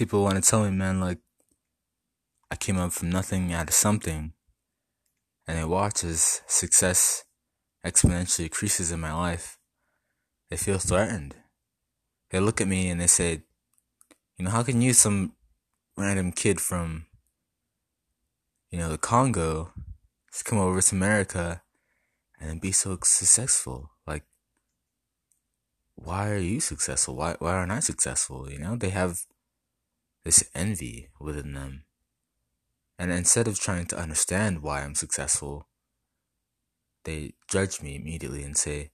people want to tell me, man, like, I came up from nothing out of something. And they watch as success exponentially increases in my life. They feel threatened. They look at me and they say, you know, how can you, some random kid from, you know, the Congo, just come over to America and be so successful? Like, why are you successful? Why aren't I successful? You know, they have this envy within them. And instead of trying to understand why I'm successful, they judge me immediately and say,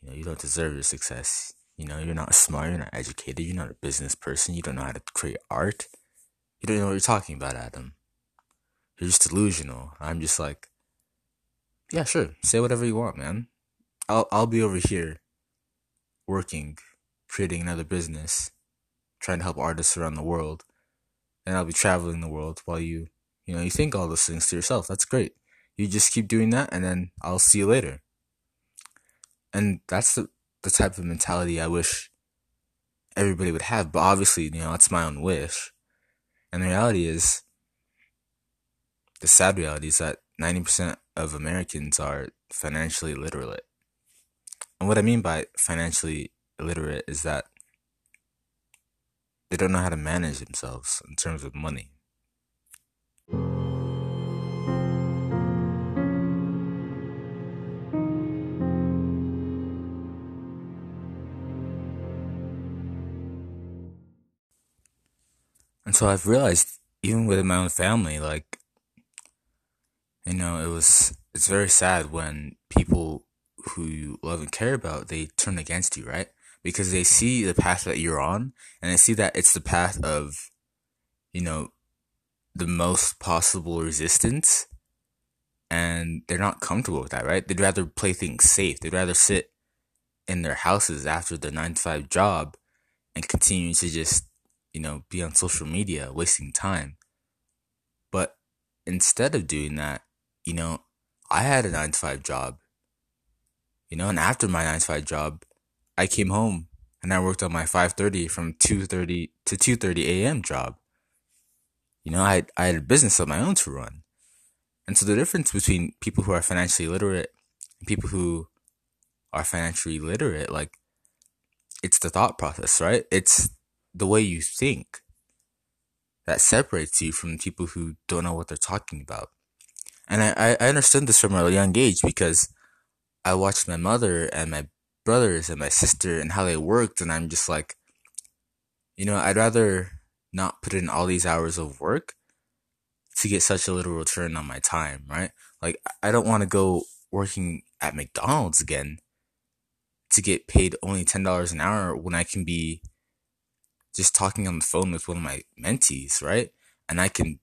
you know, you don't deserve your success. You know, you're not smart, you're not educated, you're not a business person, you don't know how to create art. You don't know what you're talking about, Adam. You're just delusional. I'm just like, yeah, sure, say whatever you want, man. I'll be over here working, creating another business, trying to help artists around the world. And I'll be traveling the world while you think all those things to yourself. That's great. You just keep doing that, and then I'll see you later. And that's the type of mentality I wish everybody would have. But obviously, you know, that's my own wish. And the reality is, the sad reality is that 90% of Americans are financially illiterate. And what I mean by financially illiterate is that they don't know how to manage themselves in terms of money. And so I've realized, even within my own family, like, you know, it's very sad when people who you love and care about, they turn against you, right? Because they see the path that you're on, and they see that it's the path of, you know, the most possible resistance, and they're not comfortable with that, right? They'd rather play things safe. They'd rather sit in their houses after their 9-to-5 job and continue to just, you know, be on social media, wasting time. But instead of doing that, you know, I had a 9-to-5 job, you know, and after my 9-to-5 job, I came home and I worked on my 5:30 from 2:30 to 2:30 a.m. job. You know, I had a business of my own to run. And so the difference between people who are financially illiterate and people who are financially literate, like, it's the thought process, right? It's the way you think that separates you from people who don't know what they're talking about. And I understood this from a young age because I watched my mother and my brothers and my sister and how they worked, and I'm just like, you know, I'd rather not put in all these hours of work to get such a little return on my time, right? Like, I don't want to go working at McDonald's again to get paid only $10 an hour when I can be just talking on the phone with one of my mentees, right? And I can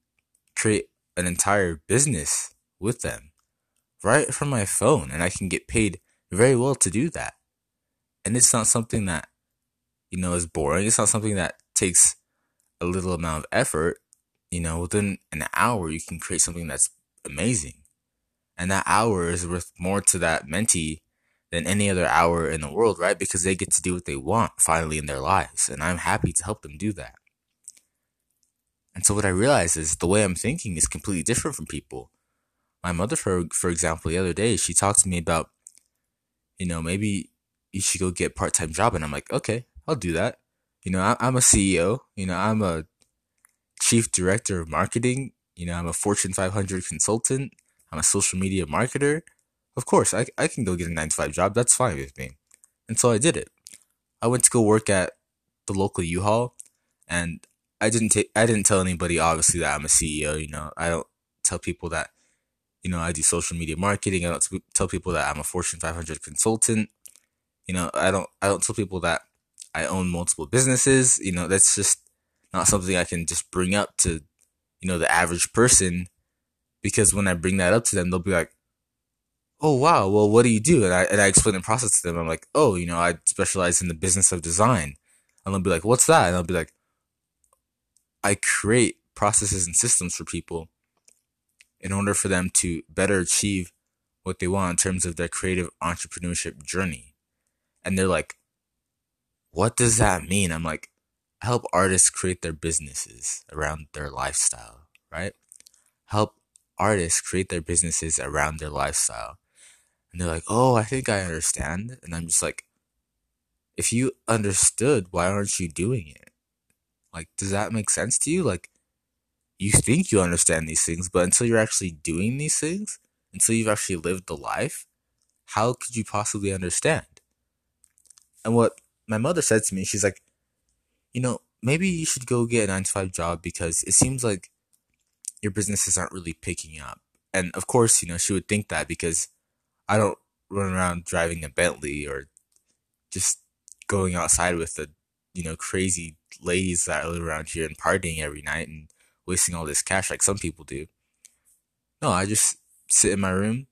create an entire business with them right from my phone, and I can get paid very well to do that. And it's not something that, you know, is boring. It's not something that takes a little amount of effort. You know, within an hour, you can create something that's amazing. And that hour is worth more to that mentee than any other hour in the world, right? Because they get to do what they want finally in their lives. And I'm happy to help them do that. And so what I realized is the way I'm thinking is completely different from people. My mother, for example, the other day, she talked to me about, you know, maybe you should go get a part-time job. And I'm like, okay, I'll do that. You know, I'm a CEO. You know, I'm a chief director of marketing. You know, I'm a Fortune 500 consultant. I'm a social media marketer. Of course, I can go get a 9-to-5 job. That's fine with me. And so I did it. I went to go work at the local U-Haul, and I didn't tell anybody, obviously, that I'm a CEO. You know, I don't tell people that, you know, I do social media marketing. I don't tell people that I'm a Fortune 500 consultant. You know, I don't tell people that I own multiple businesses. You know, that's just not something I can just bring up to, you know, the average person, because when I bring that up to them, they'll be like, oh, wow, well, what do you do? And I explain the process to them. I'm like, oh, you know, I specialize in the business of design. And they'll be like, what's that? And I'll be like, I create processes and systems for people in order for them to better achieve what they want in terms of their creative entrepreneurship journey. And they're like, what does that mean? I'm like, help artists create their businesses around their lifestyle, right? Help artists create their businesses around their lifestyle. And they're like, oh, I think I understand. And I'm just like, if you understood, why aren't you doing it? Like, does that make sense to you? Like, you think you understand these things, but until you're actually doing these things, until you've actually lived the life, how could you possibly understand? And what my mother said to me, she's like, you know, maybe you should go get a 9-to-5 job because it seems like your businesses aren't really picking up. And of course, you know, she would think that because I don't run around driving a Bentley or just going outside with the, you know, crazy ladies that live around here and partying every night and wasting all this cash like some people do. No, I just sit in my room.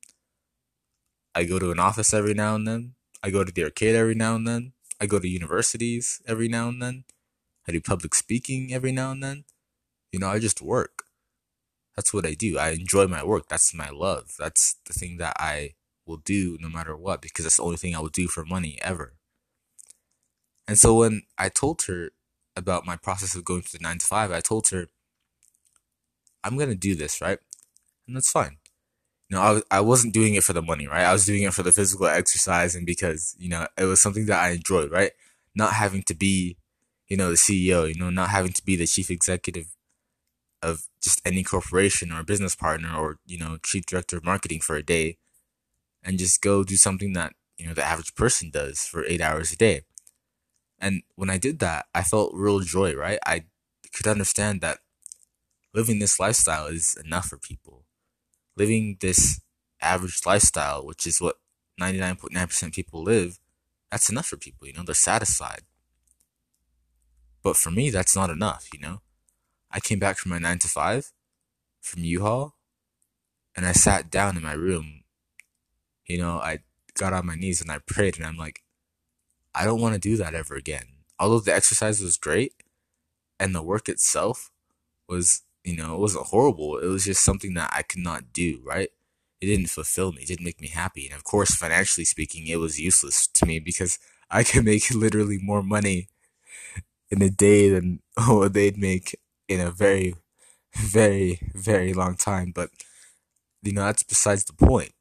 I go to an office every now and then. I go to the arcade every now and then. I go to universities every now and then. I do public speaking every now and then. You know, I just work. That's what I do. I enjoy my work. That's my love. That's the thing that I will do no matter what, because that's the only thing I will do for money ever. And so when I told her about my process of going to the 9-to-5, I told her, I'm going to do this, right? And that's fine. You know, I wasn't doing it for the money, right? I was doing it for the physical exercise and because, you know, it was something that I enjoyed, right? Not having to be, you know, the CEO, you know, not having to be the chief executive of just any corporation or business partner or, you know, chief director of marketing for a day and just go do something that, you know, the average person does for 8 hours a day. And when I did that, I felt real joy, right? I could understand that living this lifestyle is enough for people. Living this average lifestyle, which is what 99.9% people live, that's enough for people, you know, they're satisfied. But for me, that's not enough, you know. I came back from my 9-to-5 from U-Haul, and I sat down in my room. You know, I got on my knees and I prayed, and I'm like, I don't want to do that ever again. Although the exercise was great, and the work itself was, you know, it wasn't horrible. It was just something that I could not do, right? It didn't fulfill me. It didn't make me happy. And of course, financially speaking, it was useless to me because I could make literally more money in a day than what they'd make in a very, very, very long time. But, you know, that's besides the point.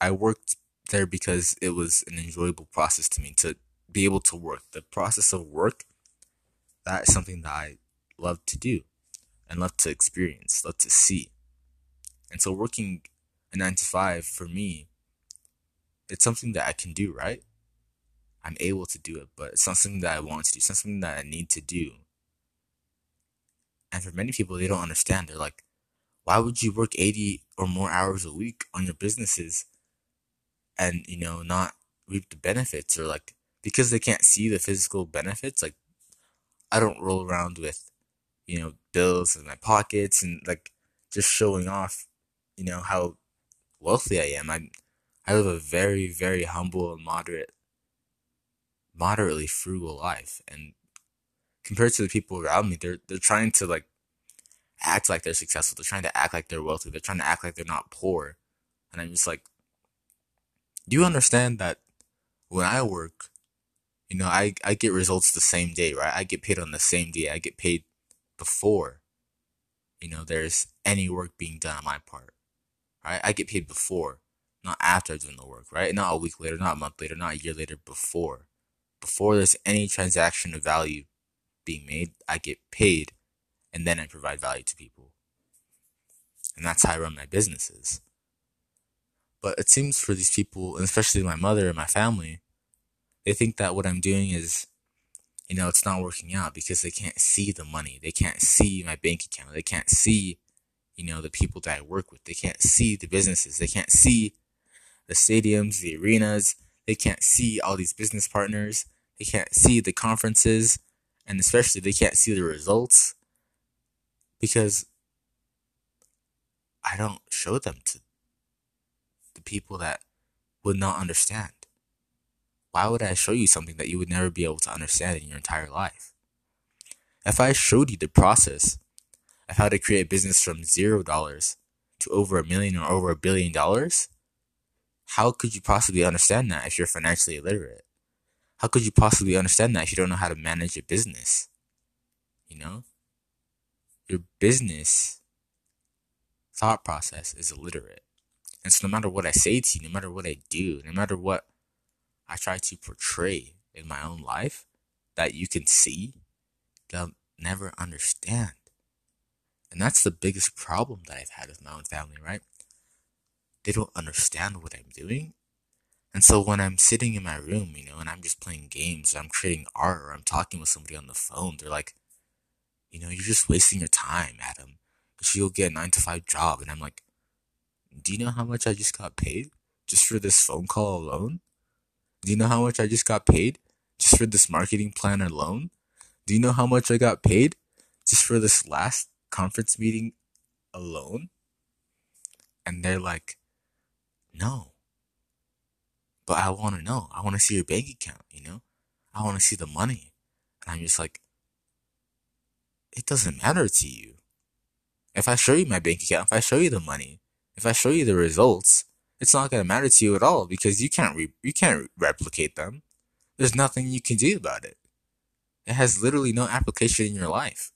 I worked there because it was an enjoyable process to me to be able to work. The process of work, that is something that I love to do. And love to experience, love to see. And so working a 9-to-5 for me, it's something that I can do, right? I'm able to do it, but it's not something that I want to do. It's not something that I need to do. And for many people, they don't understand. They're like, why would you work 80 or more hours a week on your businesses and, you know, not reap the benefits? Or like, because they can't see the physical benefits, like, I don't roll around with, you know, bills in my pockets and like just showing off, you know, how wealthy I am. I live a very, very humble and moderately frugal life. And compared to the people around me, they're trying to like act like they're successful. They're trying to act like they're wealthy. They're trying to act like they're not poor. And I'm just like, do you understand that when I work, you know, I get results the same day, right? I get paid on the same day. I get paid before, you know, there's any work being done on my part, right? I get paid before, not after I've done the work, right? Not a week later, not a month later, not a year later, before there's any transaction of value being made, I get paid, and then I provide value to people. And that's how I run my businesses. But it seems for these people, and especially my mother and my family, they think that what I'm doing is, you know, it's not working out because they can't see the money. They can't see my bank account. They can't see, you know, the people that I work with. They can't see the businesses. They can't see the stadiums, the arenas. They can't see all these business partners. They can't see the conferences. And especially they can't see the results because I don't show them to the people that would not understand. Why would I show you something that you would never be able to understand in your entire life? If I showed you the process of how to create a business from $0 to over $1 million or over $1 billion, how could you possibly understand that if you're financially illiterate? How could you possibly understand that if you don't know how to manage a business? you know? Your business thought process is illiterate. And so no matter what I say to you, no matter what I do, no matter what I try to portray in my own life that you can see, they'll never understand. And that's the biggest problem that I've had with my own family, right? They don't understand what I'm doing. And so when I'm sitting in my room, you know, and I'm just playing games, or I'm creating art, or I'm talking with somebody on the phone, they're like, you know, you're just wasting your time, Adam. You'll get a 9-to-5 job. And I'm like, do you know how much I just got paid just for this phone call alone? Do you know how much I just got paid just for this marketing plan alone? Do you know how much I got paid just for this last conference meeting alone? And they're like, no. But I want to know. I want to see your bank account, you know? I want to see the money. And I'm just like, it doesn't matter to you. If I show you my bank account, if I show you the money, if I show you the results, it's not going to matter to you at all because you can't replicate them. There's nothing you can do about it. It has literally no application in your life.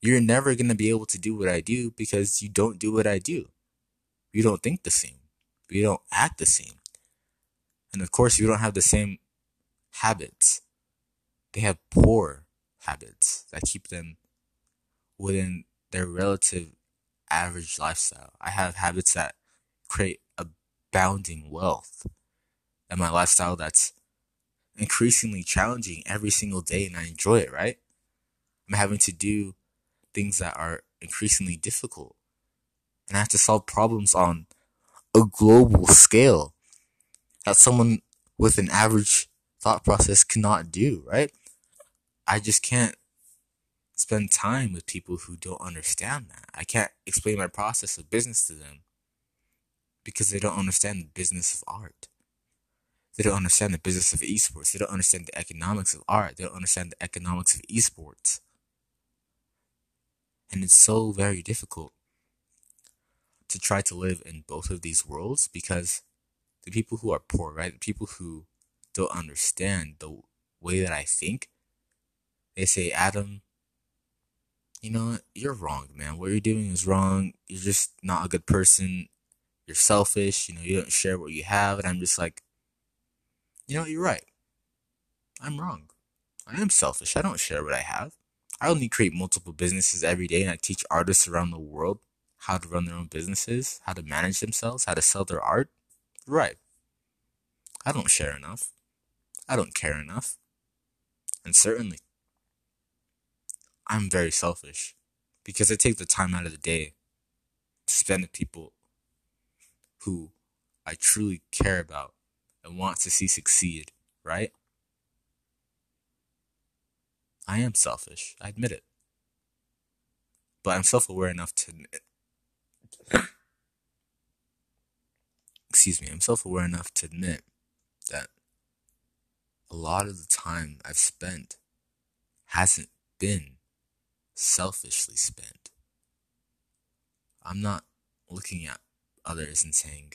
You're never going to be able to do what I do because you don't do what I do. You don't think the same. You don't act the same. And of course, you don't have the same habits. They have poor habits that keep them within their relative average lifestyle. I have habits that create abounding wealth. And my lifestyle that's increasingly challenging every single day, and I enjoy it, right? I'm having to do things that are increasingly difficult. And I have to solve problems on a global scale that someone with an average thought process cannot do, right? I just can't spend time with people who don't understand that. I can't explain my process of business to them because they don't understand the business of art. They don't understand the business of esports. They don't understand the economics of art. They don't understand the economics of esports. And it's so very difficult to try to live in both of these worlds because the people who are poor, right? The people who don't understand the way that I think, they say, Adam, you know, you're wrong, man. What you're doing is wrong. You're just not a good person. You're selfish. You know, you don't share what you have. And I'm just like, you know, you're right. I'm wrong. I am selfish. I don't share what I have. I only create multiple businesses every day, and I teach artists around the world how to run their own businesses, how to manage themselves, how to sell their art. Right. I don't share enough. I don't care enough. And certainly, I'm very selfish because I take the time out of the day to spend with people who I truly care about and want to see succeed, right? I am selfish. I admit it. But I'm self-aware enough to admit... Excuse me, I'm self-aware enough to admit that a lot of the time I've spent hasn't been selfishly spent. I'm not looking at others and saying,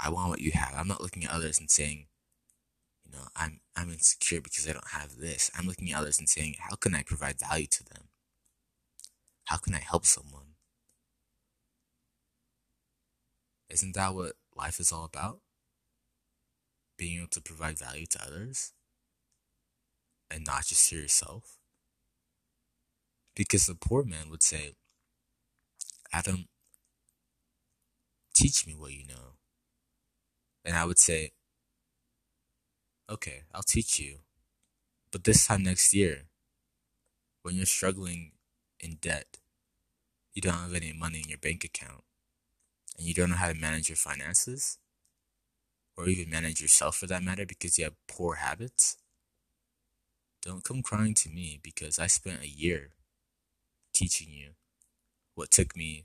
I want what you have. I'm not looking at others and saying, you know, I'm insecure because I don't have this. I'm looking at others and saying, how can I provide value to them? How can I help someone? Isn't that what life is all about? Being able to provide value to others and not just to yourself. Because the poor man would say, Adam, teach me what you know. And I would say, okay, I'll teach you. But this time next year, when you're struggling in debt, you don't have any money in your bank account, and you don't know how to manage your finances, or even manage yourself for that matter, because you have poor habits, don't come crying to me because I spent a year teaching you what took me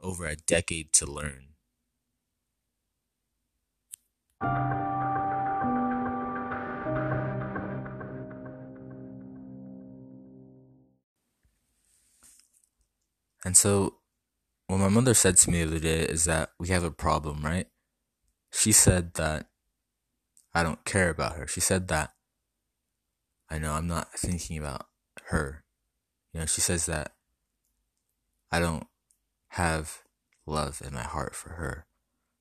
over a decade to learn. And so what my mother said to me the other day is that we have a problem, right? She said that I don't care about her. She said that I know I'm not thinking about her. You know, she says that I don't have love in my heart for her.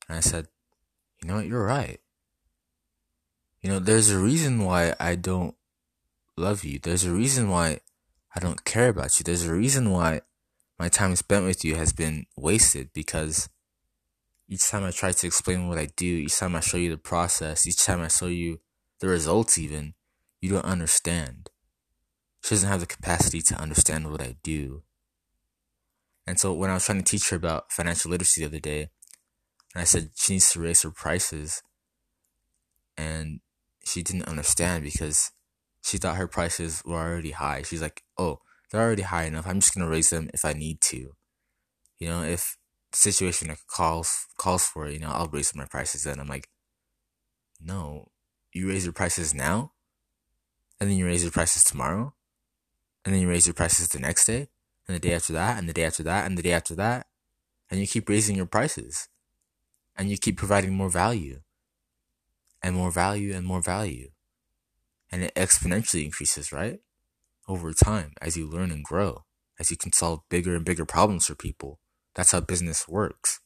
And I said, you know what, you're right. You know, there's a reason why I don't love you. There's a reason why I don't care about you. There's a reason why my time spent with you has been wasted, because each time I try to explain what I do, each time I show you the process, each time I show you the results even, you don't understand. She doesn't have the capacity to understand what I do. And so when I was trying to teach her about financial literacy the other day, and I said she needs to raise her prices, and she didn't understand because she thought her prices were already high. She's like, oh, they're already high enough. I'm just going to raise them if I need to. You know, if the situation calls for it, you know, I'll raise my prices then. I'm like, no, you raise your prices now, and then you raise your prices tomorrow, and then you raise your prices the next day, and the day after that, and the day after that, and the day after that. And you keep raising your prices, and you keep providing more value, and more value, and more value. And it exponentially increases, right? Over time, as you learn and grow, as you can solve bigger and bigger problems for people. That's how business works.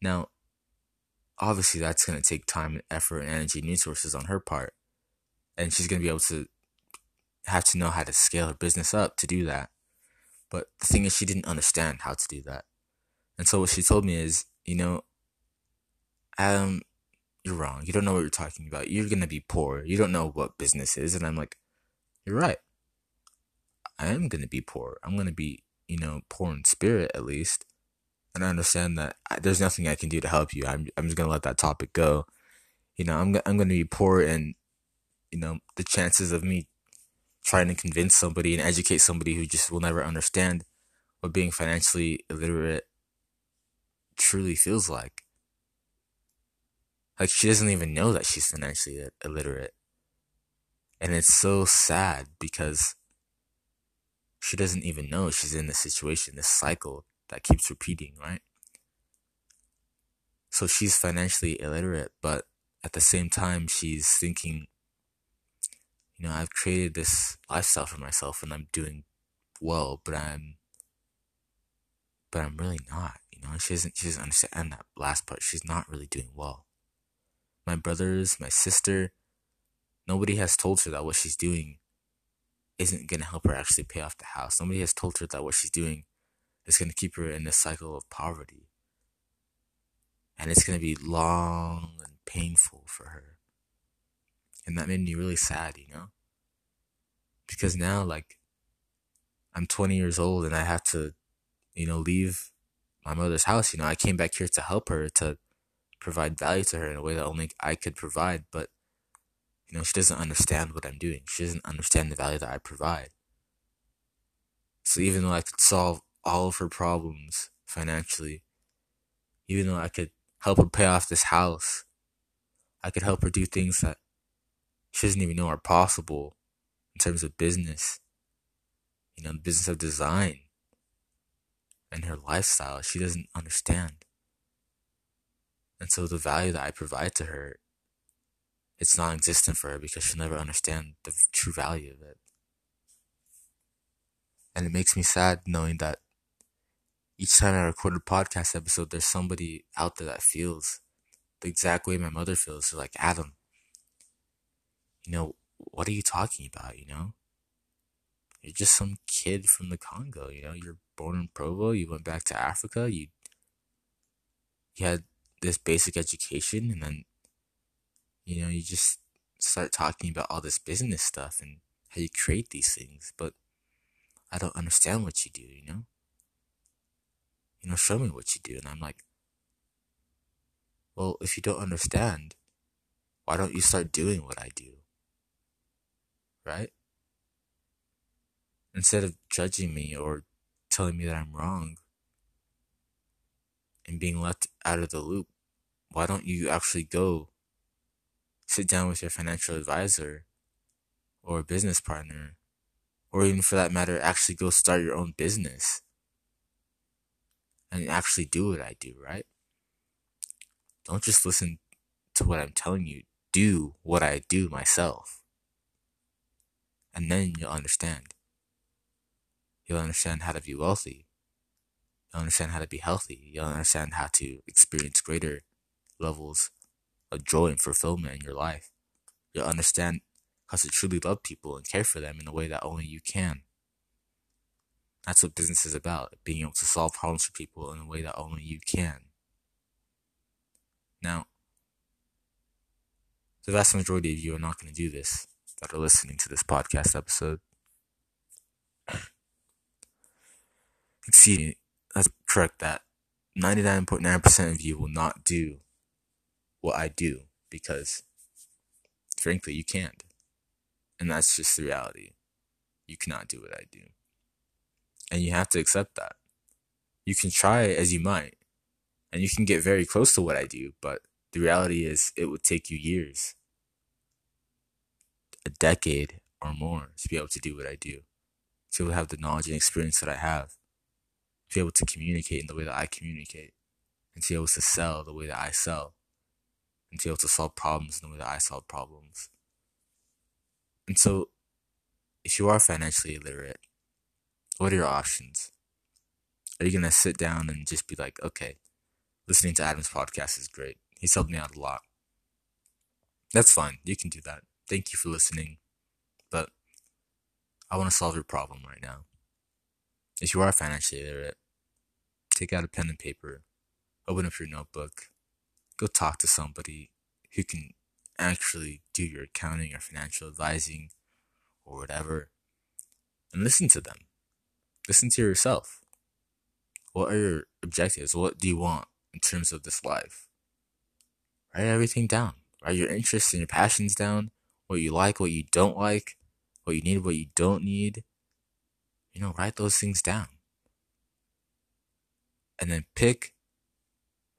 Now, obviously that's going to take time and effort and energy and resources on her part. And she's going to be able to have to know how to scale her business up to do that. But the thing is, she didn't understand how to do that. And so what she told me is, you know, Adam, you're wrong. You don't know what you're talking about. You're going to be poor. You don't know what business is. And I'm like, you're right. I am going to be poor. I'm going to be, you know, poor in spirit at least. And I understand that there's nothing I can do to help you. I'm just going to let that topic go. You know, I'm going to be poor, and, you know, the chances of me trying to convince somebody and educate somebody who just will never understand what being financially illiterate truly feels like. Like, she doesn't even know that she's financially illiterate. And it's so sad because she doesn't even know she's in this situation, this cycle that keeps repeating, right? So she's financially illiterate, but at the same time, she's thinking, you know, I've created this lifestyle for myself and I'm doing well, but I'm really not, you know? She doesn't understand that last part. She's not really doing well. My brothers, my sister, nobody has told her that what she's doing isn't going to help her actually pay off the house. Nobody has told her that what she's doing is going to keep her in this cycle of poverty. And it's going to be long and painful for her. And that made me really sad, you know? Because now, like, I'm 20 years old and I have to, you know, leave my mother's house. You know, I came back here to help her, to provide value to her in a way that only I could provide, but, you know, she doesn't understand what I'm doing. She doesn't understand the value that I provide. So even though I could solve all of her problems financially, even though I could help her pay off this house, I could help her do things that she doesn't even know are possible in terms of business, you know, the business of design and her lifestyle, she doesn't understand. And so the value that I provide to her, it's non-existent for her because she'll never understand the true value of it. And it makes me sad knowing that each time I record a podcast episode, there's somebody out there that feels the exact way my mother feels. They're like, Adam, you know, what are you talking about, you know? You're just some kid from the Congo, you know? You're born in Provo, you went back to Africa, you had this basic education, and then, you know, you just start talking about all this business stuff and how you create these things, but I don't understand what you do, you know? You know, show me what you do. And I'm like, well, if you don't understand, why don't you start doing what I do, right? Instead of judging me or telling me that I'm wrong and being left out of the loop, why don't you actually go sit down with your financial advisor or business partner, or even for that matter, actually go start your own business and actually do what I do, right? Don't just listen to what I'm telling you. Do what I do myself. And then you'll understand. You'll understand how to be wealthy. You'll understand how to be healthy. You'll understand how to experience greater levels of joy and fulfillment in your life. You'll understand how to truly love people and care for them in a way that only you can. That's what business is about, being able to solve problems for people in a way that only you can. Now, the vast majority of you are not going to do this, that are listening to this podcast episode. Excuse me, that's correct, that 99.9% of you will not do what I do because, frankly, you can't. And that's just the reality. You cannot do what I do. And you have to accept that. You can try as you might, and you can get very close to what I do, but the reality is it would take you years, a decade or more, to be able to do what I do, to be able to have the knowledge and experience that I have, to be able to communicate in the way that I communicate, and to be able to sell the way that I sell, and to be able to solve problems in the way that I solve problems. And so, if you are financially illiterate, what are your options? Are you going to sit down and just be like, okay, listening to Adam's podcast is great. He's helped me out a lot. That's fine. You can do that. Thank you for listening. But I want to solve your problem right now. If you are financially illiterate, take out a pen and paper. Open up your notebook. Go talk to somebody who can actually do your accounting or financial advising or whatever. And listen to them. Listen to yourself. What are your objectives? What do you want in terms of this life? Write everything down. Write your interests and your passions down. What you like, what you don't like. What you need, what you don't need. You know, write those things down. And then pick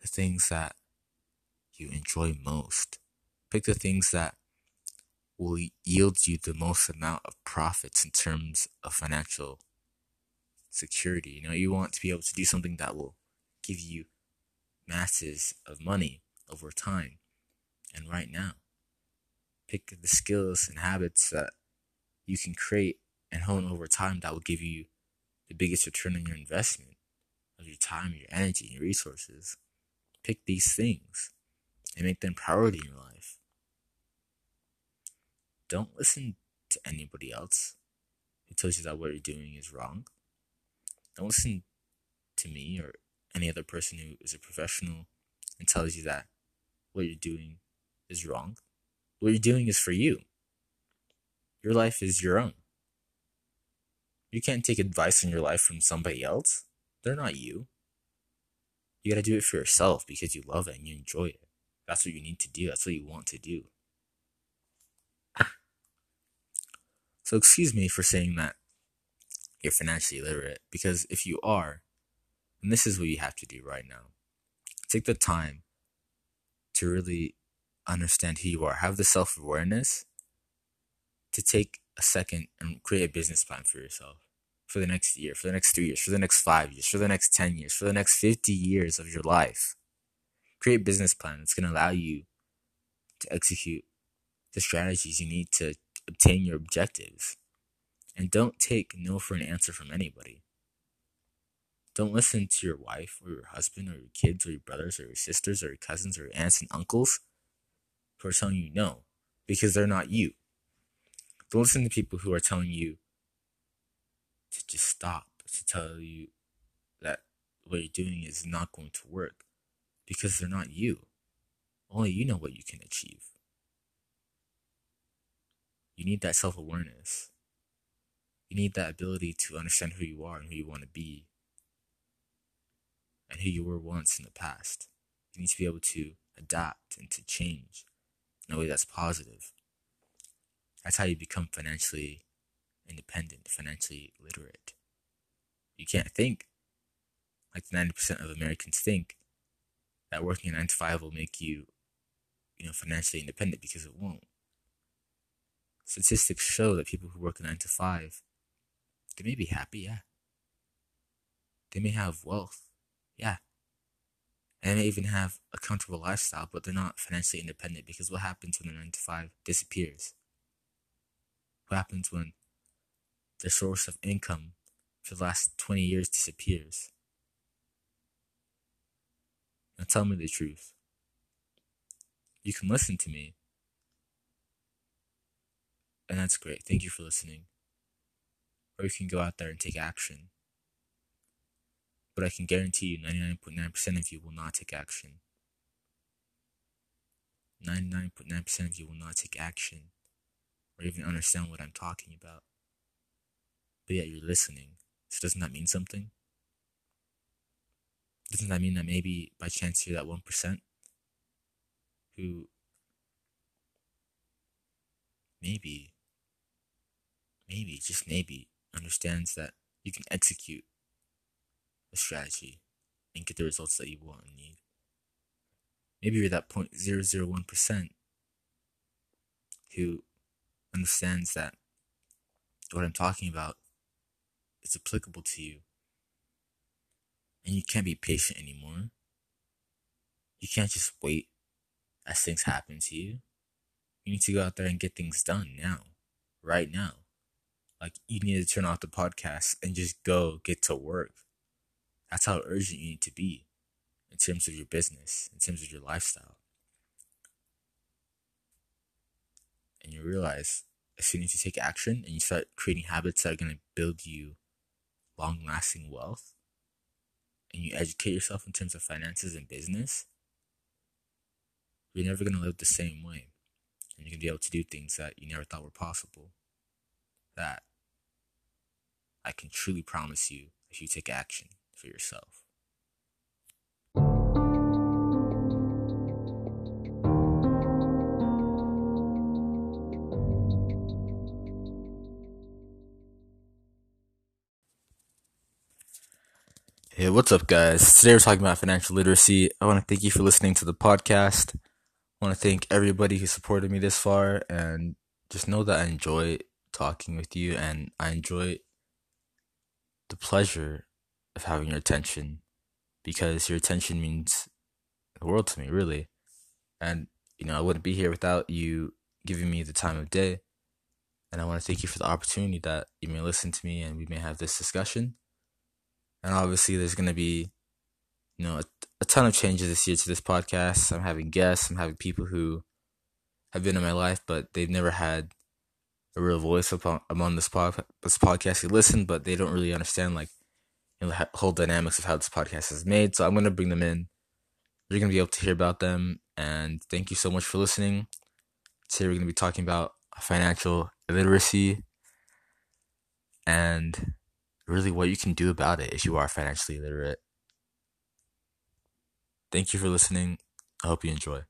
the things that you enjoy most. Pick the things that will yield you the most amount of profits in terms of financial security. You know, you want to be able to do something that will give you masses of money over time and right now. Pick the skills and habits that you can create and hone over time that will give you the biggest return on your investment of your time, your energy, your resources. Pick these things and make them priority in your life. Don't listen to anybody else who tells you that what you're doing is wrong. Don't listen to me or any other person who is a professional and tells you that what you're doing is wrong. What you're doing is for you. Your life is your own. You can't take advice on your life from somebody else. They're not you. You gotta do it for yourself because you love it and you enjoy it. That's what you need to do. That's what you want to do. So excuse me for saying that you're financially illiterate, because if you are, and this is what you have to do right now, take the time to really understand who you are, have the self-awareness to take a second and create a business plan for yourself for the next year, for the next 3 years, for the next 5 years, for the next 10 years, for the next 50 years of your life. Create a business plan that's going to allow you to execute the strategies you need to obtain your objectives. And don't take no for an answer from anybody. Don't listen to your wife or your husband or your kids or your brothers or your sisters or your cousins or your aunts and uncles who are telling you no, because they're not you. Don't listen to people who are telling you to just stop, to tell you that what you're doing is not going to work, because they're not you. Only you know what you can achieve. You need that self-awareness. You need that ability to understand who you are and who you want to be and who you were once in the past. You need to be able to adapt and to change in a way that's positive. That's how you become financially independent, financially literate. You can't think like the 90% of Americans think that working a 9-to-5 will make you, financially independent, because it won't. Statistics show that people who work a 9-to-5, they may be happy, yeah. They may have wealth, yeah. And they may even have a comfortable lifestyle, but they're not financially independent, because what happens when the 9-to-5 disappears? What happens when their source of income for the last 20 years disappears. Now tell me the truth. You can listen to me. And that's great. Thank you for listening. Or you can go out there and take action. But I can guarantee you 99.9% of you will not take action. 99.9% of you will not take action or even understand what I'm talking about. But yet you're listening. So doesn't that mean something? Doesn't that mean that maybe by chance you're that 1% who maybe, just maybe, understands that you can execute a strategy and get the results that you want and need? Maybe you're that 0.001% who understands that what I'm talking about is applicable to you. And you can't be patient anymore. You can't just wait as things happen to you. You need to go out there and get things done now, right now. Like, you need to turn off the podcast and just go get to work. That's how urgent you need to be. In terms of your business, in terms of your lifestyle. And you realize, as soon as you take action and you start creating habits that are going to build you long-lasting wealth, and you educate yourself in terms of finances and business, you're never going to live the same way. And you're going to be able to do things that you never thought were possible. That I can truly promise you if you take action for yourself. Hey, what's up, guys? Today we're talking about financial literacy. I want to thank you for listening to the podcast. I want to thank everybody who supported me this far, and just know that I enjoy talking with you, and I enjoy the pleasure of having your attention, because your attention means the world to me, really. And, you know, I wouldn't be here without you giving me the time of day, and I want to thank you for the opportunity that you may listen to me and we may have this discussion. And obviously, there's going to be, you know, a ton of changes this year to this podcast. I'm having guests. I'm having people who have been in my life, but they've never had a real voice among this podcast. They listen, but they don't really understand, like, you know, the whole dynamics of how this podcast is made. So I'm going to bring them in. You're going to be able to hear about them. And thank you so much for listening. Today, we're going to be talking about financial literacy and really what you can do about it if you are financially literate. Thank you for listening. I hope you enjoy.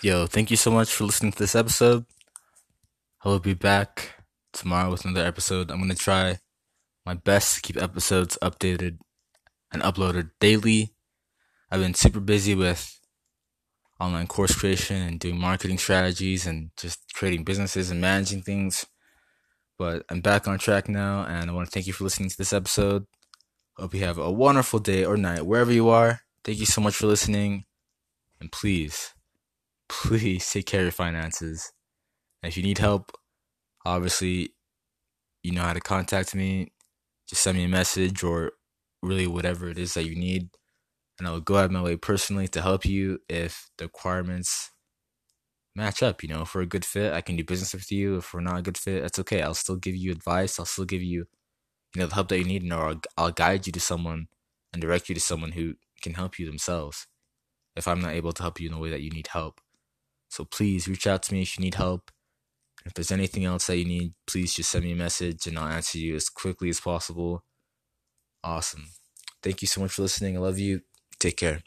Yo, thank you so much for listening to this episode. I will be back tomorrow with another episode. I'm going to try my best to keep episodes updated and uploaded daily. I've been super busy with online course creation and doing marketing strategies and just creating businesses and managing things. But I'm back on track now, and I want to thank you for listening to this episode. Hope you have a wonderful day or night, wherever you are. Thank you so much for listening. And please, please take care of your finances. And if you need help, obviously, you know how to contact me. Just send me a message or really whatever it is that you need. And I will go out of my way personally to help you if the requirements match up. You know, if we're a good fit, I can do business with you. If we're not a good fit, that's okay. I'll still give you advice. I'll still give you, you know, the help that you need. And I'll guide you to someone and direct you to someone who can help you themselves if I'm not able to help you in the way that you need help. So please reach out to me if you need help. If there's anything else that you need, please just send me a message and I'll answer you as quickly as possible. Awesome. Thank you so much for listening. I love you. Take care.